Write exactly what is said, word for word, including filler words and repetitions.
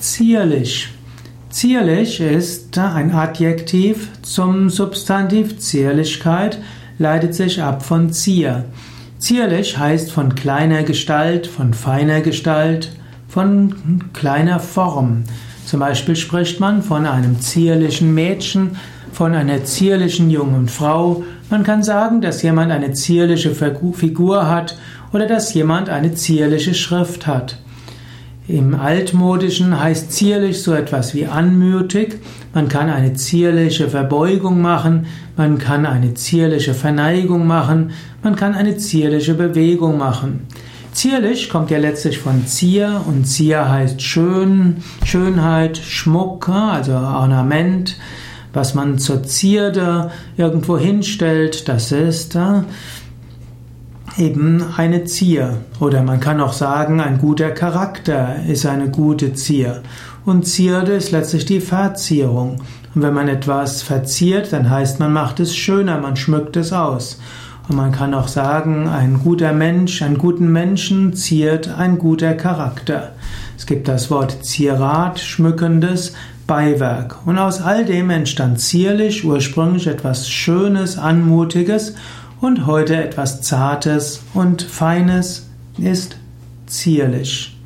Zierlich. Zierlich ist ein Adjektiv zum Substantiv Zierlichkeit, leitet sich ab von Zier. Zierlich heißt von kleiner Gestalt, von feiner Gestalt, von kleiner Form. Zum Beispiel spricht man von einem zierlichen Mädchen, von einer zierlichen jungen Frau. Man kann sagen, dass jemand eine zierliche Figur hat oder dass jemand eine zierliche Schrift hat. Im Altmodischen heißt zierlich so etwas wie anmutig. Man kann eine zierliche Verbeugung machen, man kann eine zierliche Verneigung machen, man kann eine zierliche Bewegung machen. Zierlich kommt ja letztlich von Zier und Zier heißt schön, Schönheit, Schmuck, also Ornament. Was man zur Zierde irgendwo hinstellt, das ist eben eine Zier. Oder man kann auch sagen, ein guter Charakter ist eine gute Zier. Und Zierde ist letztlich die Verzierung. Und wenn man etwas verziert, dann heißt man, macht es schöner, man schmückt es aus. Und man kann auch sagen, ein guter Mensch, einen guten Menschen ziert ein guter Charakter. Es gibt das Wort Zierat, schmückendes Beiwerk. Und aus all dem entstand zierlich, ursprünglich etwas Schönes, Anmutiges, und heute etwas Zartes und Feines ist zierlich.